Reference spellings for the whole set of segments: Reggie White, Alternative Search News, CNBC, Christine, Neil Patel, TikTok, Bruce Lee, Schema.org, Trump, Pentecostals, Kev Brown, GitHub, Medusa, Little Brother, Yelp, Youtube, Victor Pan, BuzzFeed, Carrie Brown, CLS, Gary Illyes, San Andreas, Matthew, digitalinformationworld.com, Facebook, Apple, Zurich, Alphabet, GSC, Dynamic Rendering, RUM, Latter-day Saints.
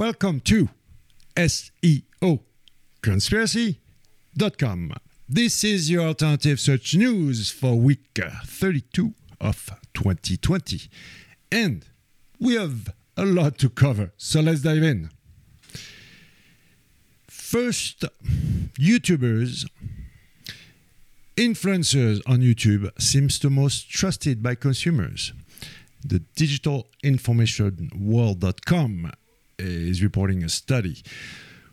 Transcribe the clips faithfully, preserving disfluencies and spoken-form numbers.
Welcome to S E O conspiracy dot com. This is your alternative search news for week thirty-two of twenty twenty. And we have a lot to cover, so let's dive in. First, YouTubers, influencers on YouTube seems the most trusted by consumers. The digital information world dot com is reporting a study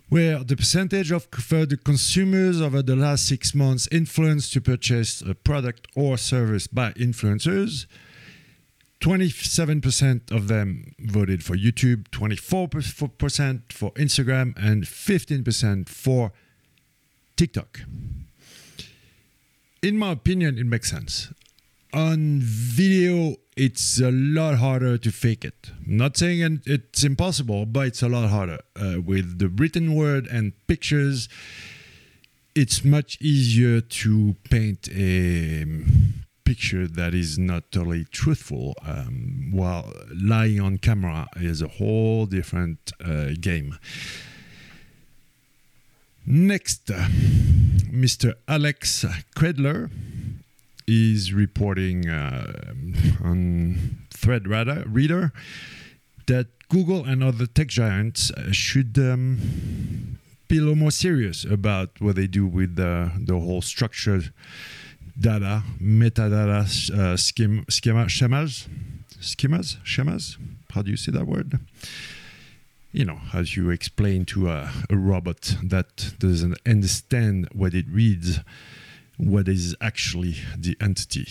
where the percentage of further consumers over the last six months influenced to purchase a product or service by influencers. twenty-seven percent of them voted for YouTube, twenty-four percent for Instagram, and fifteen percent for TikTok. In my opinion, it makes sense. On video, it's a lot harder to fake it. I'm not saying it's impossible, but it's a lot harder. Uh, with the written word and pictures, it's much easier to paint a picture that is not totally truthful, um, while lying on camera is a whole different uh, game. Next, uh, Mister Alex Credler is reporting uh, on Thread Reader that Google and other tech giants should um, be a little more serious about what they do with uh, the whole structure data, metadata, uh, schema, schema, schemas, schemas, schemas. How do you say that word? You know, as you explain to a, a robot that doesn't understand what it reads, what is actually the entity.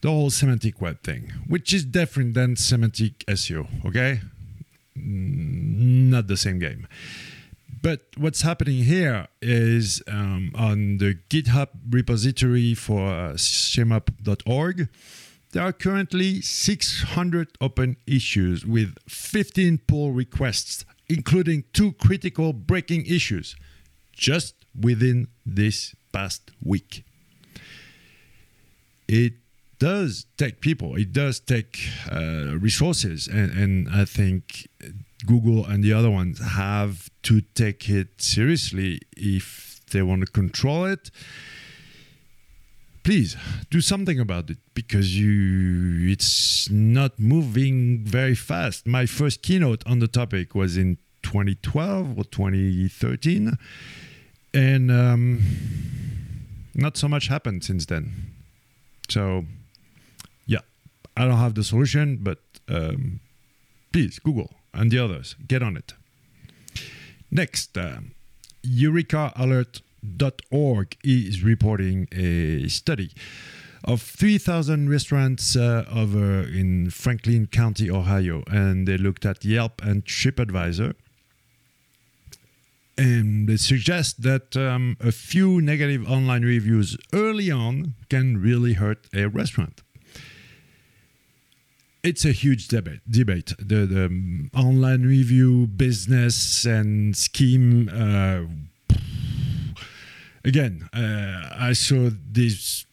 The whole semantic web thing, which is different than semantic S E O, okay? Not the same game. But what's happening here is um, on the GitHub repository for uh, Schema dot org, there are currently six hundred open issues with fifteen pull requests, including two critical breaking issues, just within this past week. It does take people, it does take uh, resources, and, and I think Google and the other ones have to take it seriously if they want to control it. Please do something about it, because you it's not moving very fast. My first keynote on the topic was in twenty twelve or twenty thirteen, and um, not so much happened since then. So yeah, I don't have the solution, but um, please, Google and the others, get on it. Next, uh, Eureka Alert dot org is reporting a study of three thousand restaurants uh, over in Franklin County, Ohio, and they looked at Yelp and TripAdvisor, and they suggest that um, a few negative online reviews early on can really hurt a restaurant. It's a huge debate. Debate. The, the um, online review business and scheme. Uh, again, uh, I saw this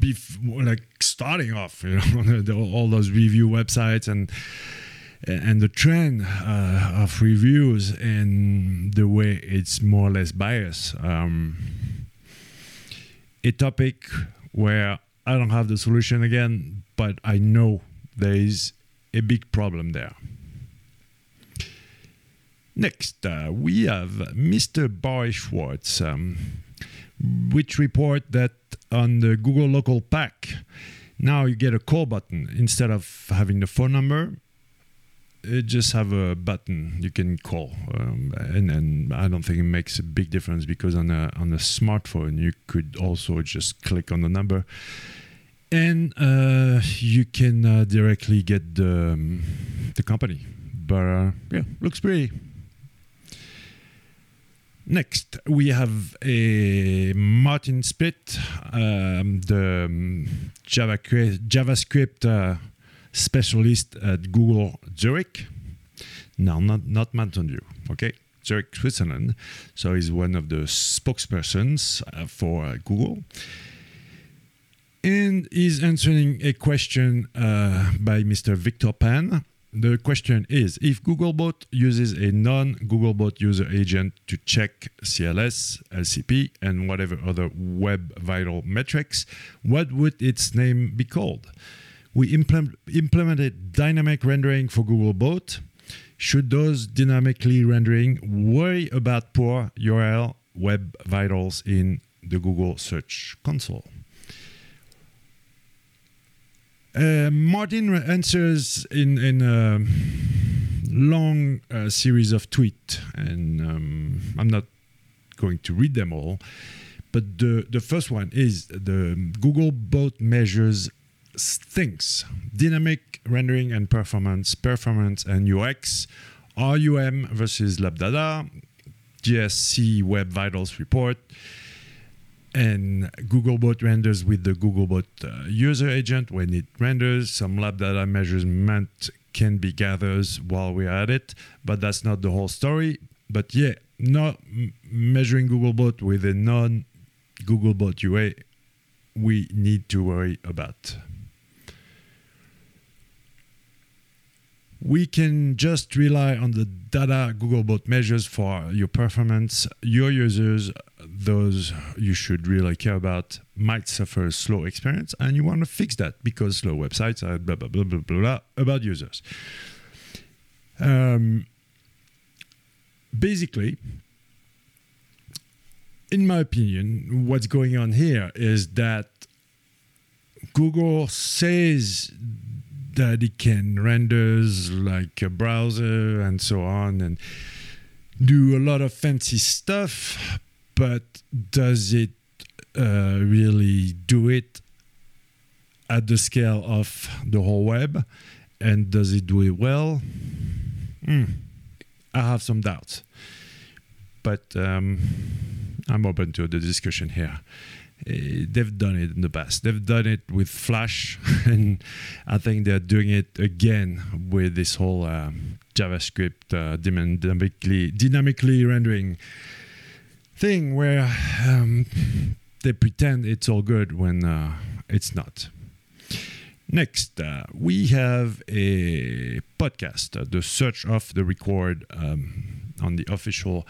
before, like starting off, you know, the, all those review websites and and the trend uh, of reviews and the way it's more or less biased. Um, a topic where I don't have the solution again, but I know there is a big problem there. Next, uh, we have Mister Barry Schwartz, um, which report that on the Google Local Pack, now you get a call button instead of having the phone number. You just have a button you can call, um, and and I don't think it makes a big difference, because on a on a smartphone you could also just click on the number, and uh, you can uh, directly get the um, the company. But uh, yeah, looks pretty. Next, we have a Martin Split, um, the um, JavaScript. JavaScript uh, specialist at Google Zurich. No, not, not Mountain View, okay? Zurich, Switzerland. So he's one of the spokespersons uh, for uh, Google. And he's answering a question uh, by Mister Victor Pan The question is, if Googlebot uses a non-Googlebot user agent to check C L S, L C P, and whatever other web vital metrics, what would its name be called? We implement, implemented dynamic rendering for Googlebot. Should those dynamically rendering worry about poor U R L web vitals in the Google Search Console? Uh, Martin answers in in a long uh, series of tweets, and um, I'm not going to read them all. But the, the first one is the Googlebot measures stinks. Dynamic rendering and performance, performance and U X, R U M versus LabData, G S C Web Vitals report, and Googlebot renders with the Googlebot uh, user agent when it renders. Some LabData measurement can be gathered while we are at it, but that's not the whole story. But yeah, not m- measuring Googlebot with a non-Googlebot U A we need to worry about. We can just rely on the data Googlebot measures for your performance. Your users, those you should really care about, might suffer a slow experience, and you want to fix that because slow websites are blah, blah, blah, blah, blah, blah about users. Um, basically, in my opinion, what's going on here is that Google says that it can render like a browser and so on and do a lot of fancy stuff, but does it uh, really do it at the scale of the whole web? And does it do it well? Mm, I have some doubts. But um, I'm open to the discussion here. Uh, they've done it in the past. They've done it with Flash, and I think they're doing it again with this whole uh, JavaScript uh, dynamically, dynamically rendering thing where um, they pretend it's all good when uh, it's not. Next, uh, we have a podcast, uh, The Search of the Record, um, on the official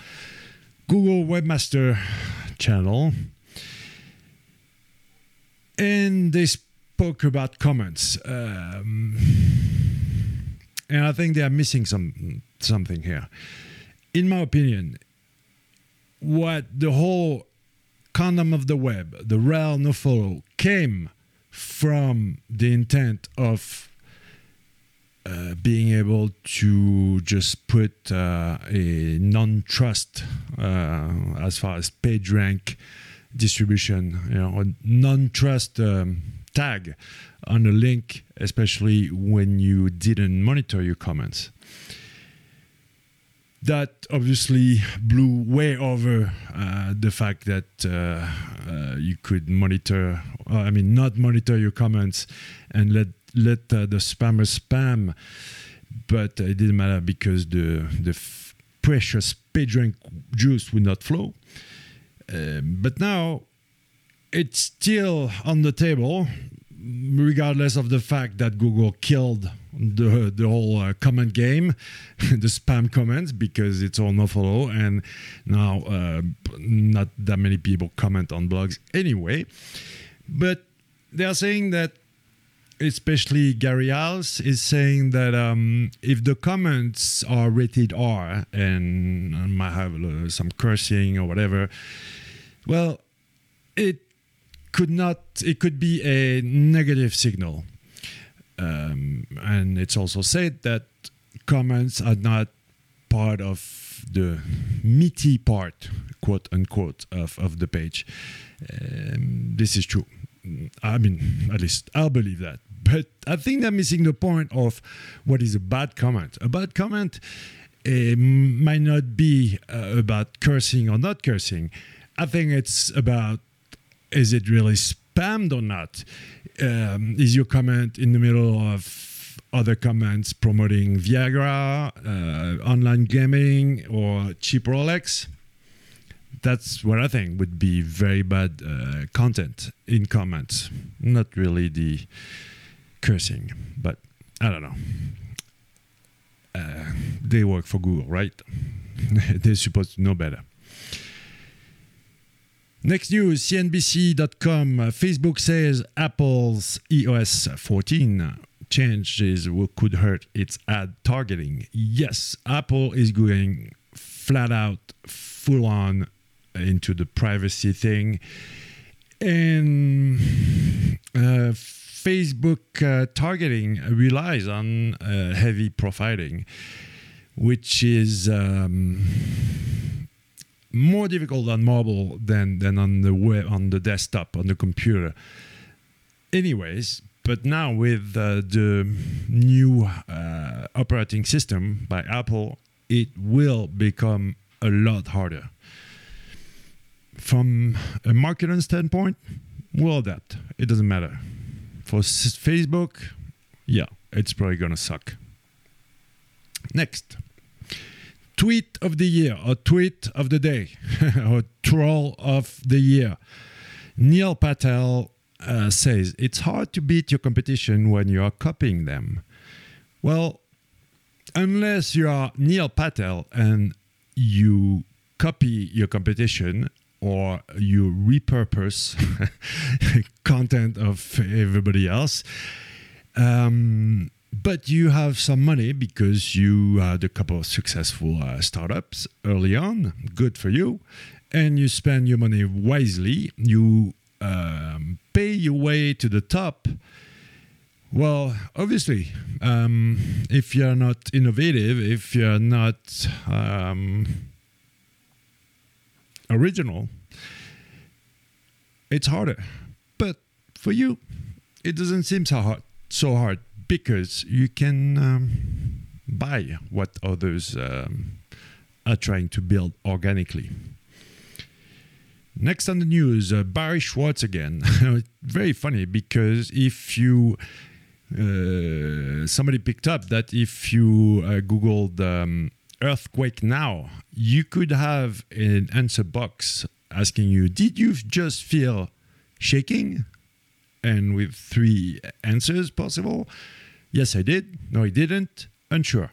Google Webmaster channel. And they spoke about comments. Um, and I think they are missing some something here. In my opinion, what the whole condom of the web, the rel nofollow, came from the intent of uh, being able to just put uh, a non-trust uh, as far as page rank distribution, you know, a non-trust um, tag on a link, especially when you didn't monitor your comments. That obviously blew way over uh, the fact that uh, uh, you could monitor, uh, I mean, not monitor your comments and let let uh, the spammer spam, but it didn't matter because the the f- precious PageRank juice would not flow. Uh, but now it's still on the table, regardless of the fact that Google killed the the whole uh, comment game, the spam comments, because it's all nofollow, and now uh, not that many people comment on blogs anyway. But they are saying that, especially Gary Illyes is saying that um, if the comments are rated R and might have some cursing or whatever, well, it could not. It could be a negative signal, um, and it's also said that comments are not part of the meaty part, quote unquote, of of the page. Um, this is true. I mean, at least I'll believe that. But I think they're missing the point of what is a bad comment. A bad comment uh, might not be uh, about cursing or not cursing. I think it's about, is it really spammed or not? Um, is your comment in the middle of other comments promoting Viagra, uh, online gaming, or cheap Rolex? That's what I think would be very bad uh, content in comments. Not really the cursing, but I don't know. they work for Google, right? They're supposed to know better. Next news, C N B C dot com. Facebook says Apple's i O S fourteen changes could hurt its ad targeting. Yes, Apple is going flat out, full on into the privacy thing. And uh, Facebook uh, targeting relies on uh, heavy profiling, which is... Um, more difficult on mobile than, than on the web, on the desktop, on the computer. Anyways, but now with uh, the new uh, operating system by Apple, it will become a lot harder. From a marketing standpoint, we'll adapt. It doesn't matter. For s- Facebook, yeah, it's probably going to suck. Next. Tweet of the year, or tweet of the day, or troll of the year. Neil Patel uh, says, it's hard to beat your competition when you are copying them. Well, unless you are Neil Patel and you copy your competition or you repurpose content of everybody else, um, but you have some money because you had a couple of successful uh, startups early on. Good for you. And you spend your money wisely. You um, pay your way to the top. Well, obviously, um, if you're not innovative, if you're not um, original, it's harder. But for you, it doesn't seem so hard. So hard. Because you can um, buy what others um, are trying to build organically. Next on the news, uh, Barry Schwartz again. Very funny, because if you, uh, somebody picked up that if you uh, Googled um, earthquake now, you could have an answer box asking you, did you just feel shaking? And with three answers possible. Yes, I did. No, I didn't. Unsure.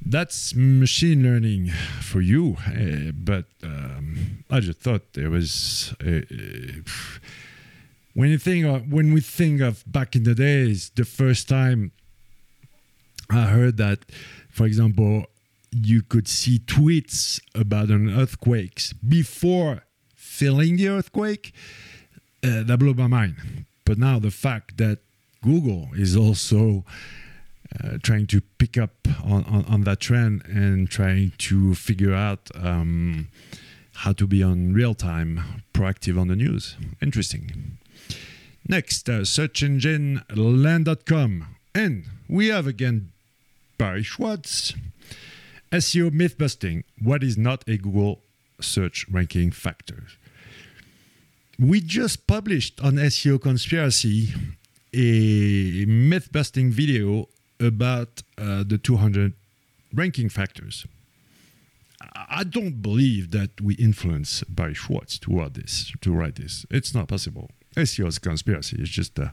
That's machine learning for you. Uh, but um, I just thought it was... Uh, uh, when you think of, when we think of back in the days, the first time I heard that, for example, you could see tweets about an earthquake before feeling the earthquake, Uh, that blew my mind. But now the fact that Google is also uh, trying to pick up on, on, on that trend and trying to figure out um, how to be on real time, proactive on the news. Interesting. Next, uh, search engine land dot com. And we have again Barry Schwartz. S E O myth busting. What is not a Google search ranking factor? We just published on S E O Conspiracy a myth-busting video about uh, the two hundred ranking factors. I don't believe that we influenced Barry Schwartz to write this. To write this. It's not possible. S E O is conspiracy. It's just a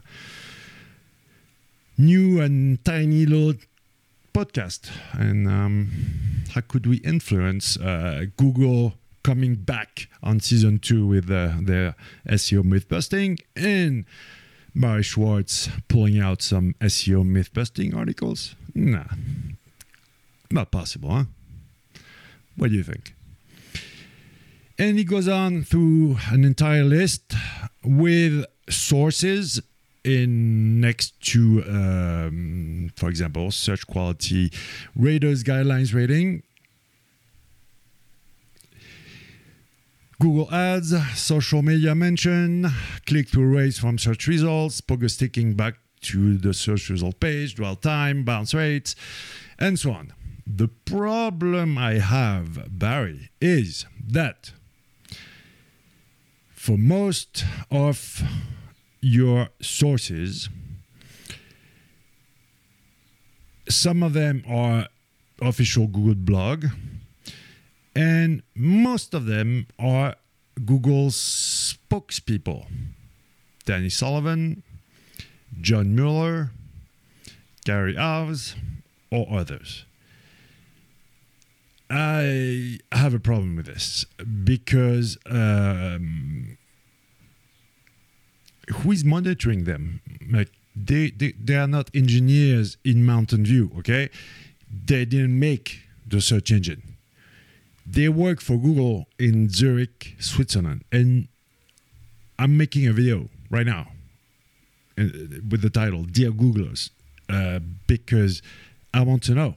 new and tiny little podcast. And um, how could we influence uh, Google coming back on season two with uh, their S E O myth-busting, and Barry Schwartz pulling out some S E O myth-busting articles? Nah, not possible, huh? What do you think? And he goes on through an entire list with sources in next to, um, for example, search quality raters guidelines rating, Google Ads, social media mention, click-through rates from search results, bogus sticking back to the search result page, dwell time, bounce rates, and so on. The problem I have, Barry, is that for most of your sources, some of them are official Google blog, and most of them are Google's spokespeople. Danny Sullivan, John Mueller, Gary Illyes, or others. I have a problem with this because um, who is monitoring them? Like they, they, they are not engineers in Mountain View, okay? They didn't make the search engine. They work for Google in Zurich, Switzerland. And I'm making a video right now with the title, Dear Googlers, uh, because I want to know.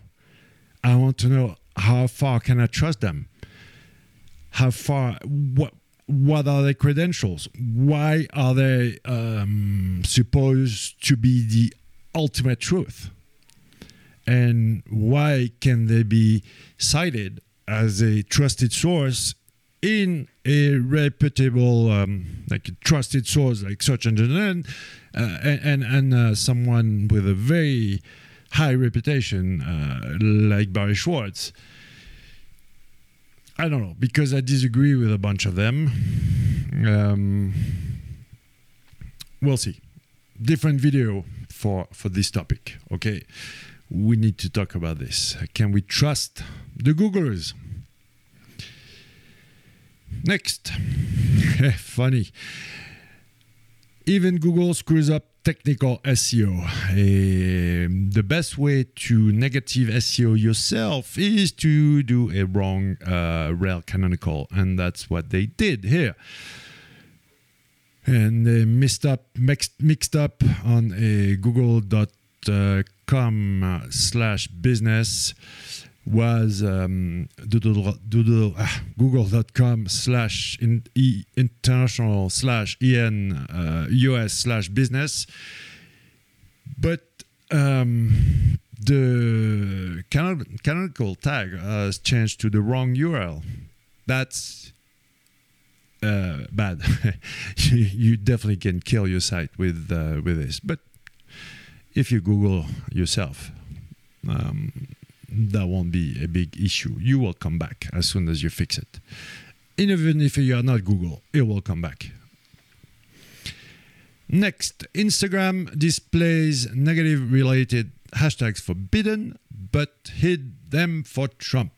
I want to know how far can I trust them? How far, what what are their credentials? Why are they um, supposed to be the ultimate truth? And why can they be cited as a trusted source in a reputable, um, like a trusted source like search engine uh, and, and, and uh, someone with a very high reputation uh, like Barry Schwartz? I don't know, because I disagree with a bunch of them. Um, we'll see. Different video for, for this topic, okay? We need to talk about this. Can we trust the Googlers? Next. Funny. Even Google screws up technical S E O. Uh, the best way to negative S E O yourself is to do a wrong uh, rel canonical, and that's what they did here. And they mixed up, mixed, mixed up on a google dot com slash business was um, google dot com slash international slash en us slash business, but um, the canon- canonical tag has changed to the wrong U R L. That's uh, bad. you, you definitely can kill your site with uh, with this. But if you Google yourself, Um, that won't be a big issue. You will come back as soon as you fix it. And even if you are not Google, it will come back. Next, Instagram displays negative related hashtags for Biden, but hid them for Trump.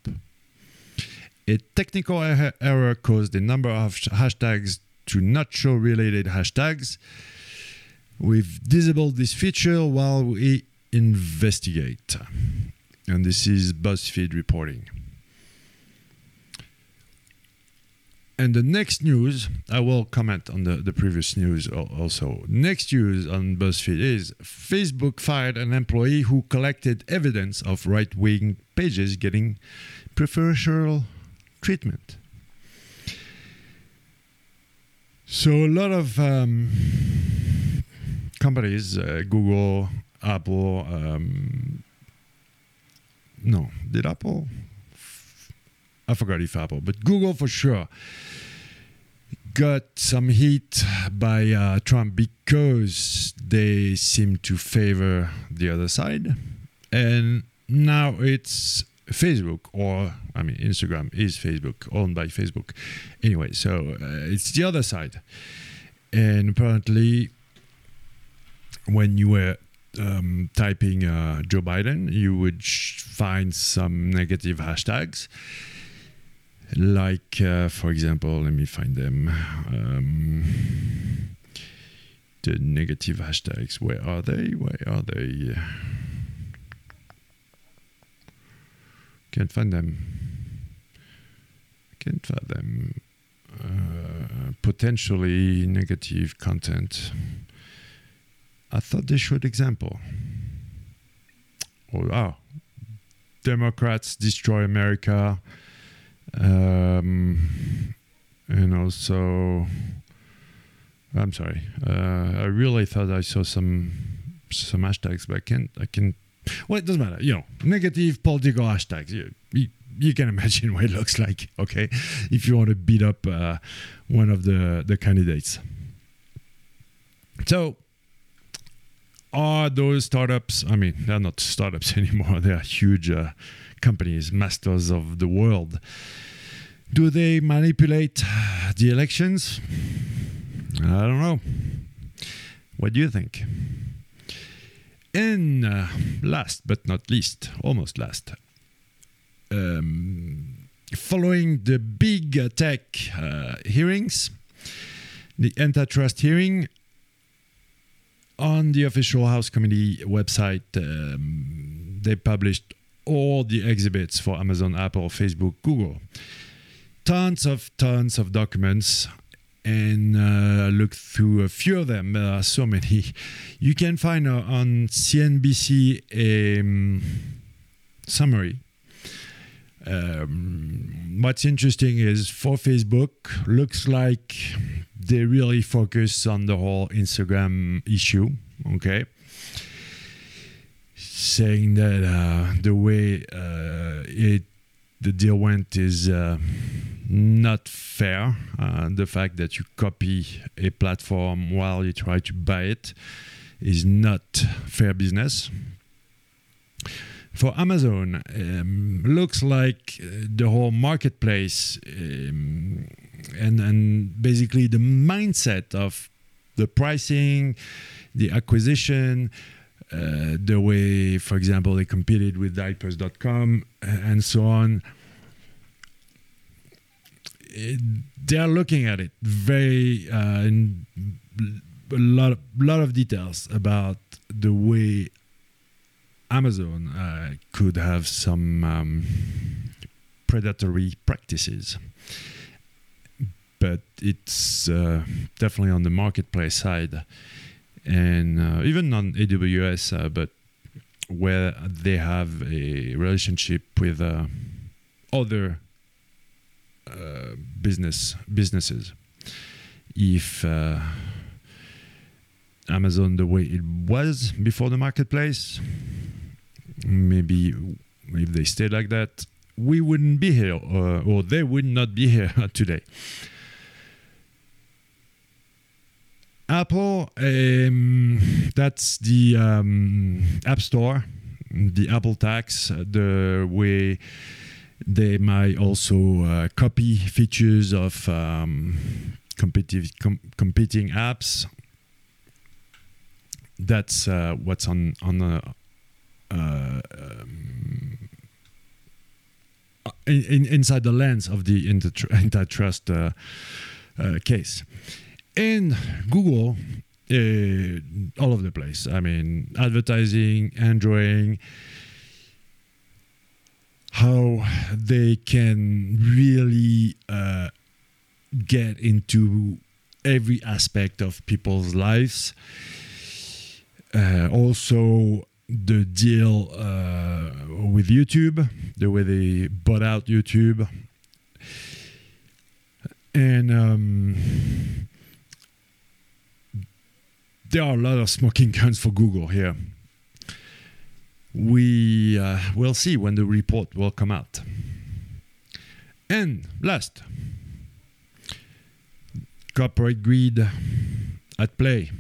A technical error caused a number of hashtags to not show related hashtags. We've disabled this feature while we investigate. And this is BuzzFeed reporting. And the next news, I will comment on the, the previous news also. Next news on BuzzFeed is Facebook fired an employee who collected evidence of right-wing pages getting preferential treatment. So a lot of um, companies, uh, Google, Apple, um, No, did Apple? I forgot if Apple, but Google for sure got some heat by uh, Trump because they seem to favor the other side. And now it's Facebook, or I mean, Instagram is Facebook, owned by Facebook. Anyway, so uh, it's the other side. And apparently, when you were Um, typing uh, Joe Biden, you would sh- find some negative hashtags. Like, uh, for example, let me find them. Um, the negative hashtags, where are they? Where are they? Can't find them. Can't find them. Uh, potentially negative content. I thought they showed example. Oh, wow. Democrats destroy America. Um, and also, I'm sorry. Uh, I really thought I saw some some hashtags, but I can't. I can. Well, it doesn't matter. You know, negative political hashtags. You, you, you can imagine what it looks like, okay? If you want to beat up uh, one of the, the candidates. So, are those startups, I mean, they're not startups anymore. They are huge uh, companies, masters of the world. Do they manipulate the elections? I don't know. What do you think? And uh, last but not least, almost last, um, following the big tech uh, hearings, the antitrust hearing, on the official House Committee website, um, they published all the exhibits for Amazon, Apple, Facebook, Google. Tons of tons of documents, and uh, look through a few of them. There are so many. You can find uh, on C N B C a um, summary. Um, what's interesting is for Facebook, looks like they really focus on the whole Instagram issue, okay? Saying that uh, the way uh, it the deal went is uh, not fair. Uh, the fact that you copy a platform while you try to buy it is not fair business. For Amazon, um, looks like the whole marketplace um, and, and basically the mindset of the pricing, the acquisition, uh, the way, for example, they competed with diapers dot com and so on. It, they're looking at it very uh, in a lot of, lot of details about the way Amazon uh, could have some um, predatory practices, but it's uh, definitely on the marketplace side, and uh, even on A W S, uh, but where they have a relationship with uh, other uh, business businesses. If uh, Amazon the way it was before the marketplace, maybe if they stayed like that, we wouldn't be here, or, or they would not be here today. Apple, um, that's the um, App Store, the Apple tax, the way they might also uh, copy features of um, competitive, com- competing apps. That's uh, what's on on the. Uh, um, in, in, inside the lens of the antitrust uh, uh, case. And Google, uh, all over the place. I mean, advertising, Android, how they can really uh, get into every aspect of people's lives. Uh, also, the deal uh, with YouTube, the way they bought out YouTube, and um, there are a lot of smoking guns for Google here. We uh, will see when the report will come out. And last, corporate greed at play.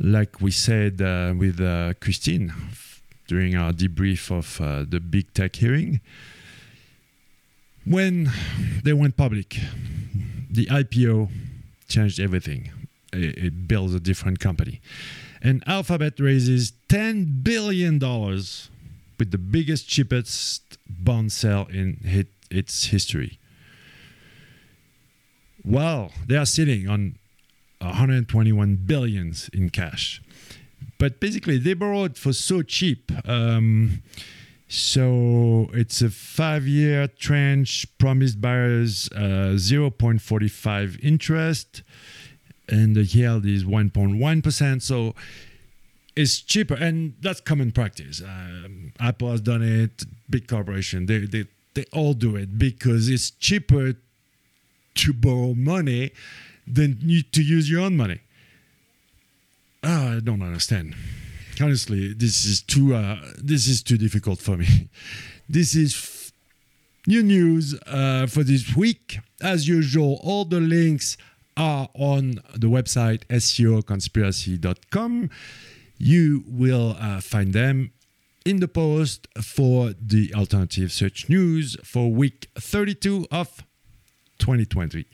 Like we said uh, with uh, Christine f- during our debrief of uh, the big tech hearing, when they went public, the I P O changed everything. It, it builds a different company. And Alphabet raises ten billion dollars with the biggest, cheapest bond sale in hit, its history. While they are sitting on one hundred twenty-one billions in cash, but basically they borrowed for so cheap. Um, so it's a five-year tranche, promised buyers uh, zero point four five interest, and the yield is one point one percent. So it's cheaper, and that's common practice. Um, Apple has done it. Big corporation, they they they all do it because it's cheaper to borrow money than you to use your own money. Oh, I don't understand. Honestly, this is too uh, this is too difficult for me. This is f- new news uh, for this week. As usual, all the links are on the website S E O conspiracy dot com. You will uh, find them in the post for the alternative search news for week thirty-two of twenty twenty.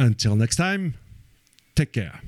Until next time, take care.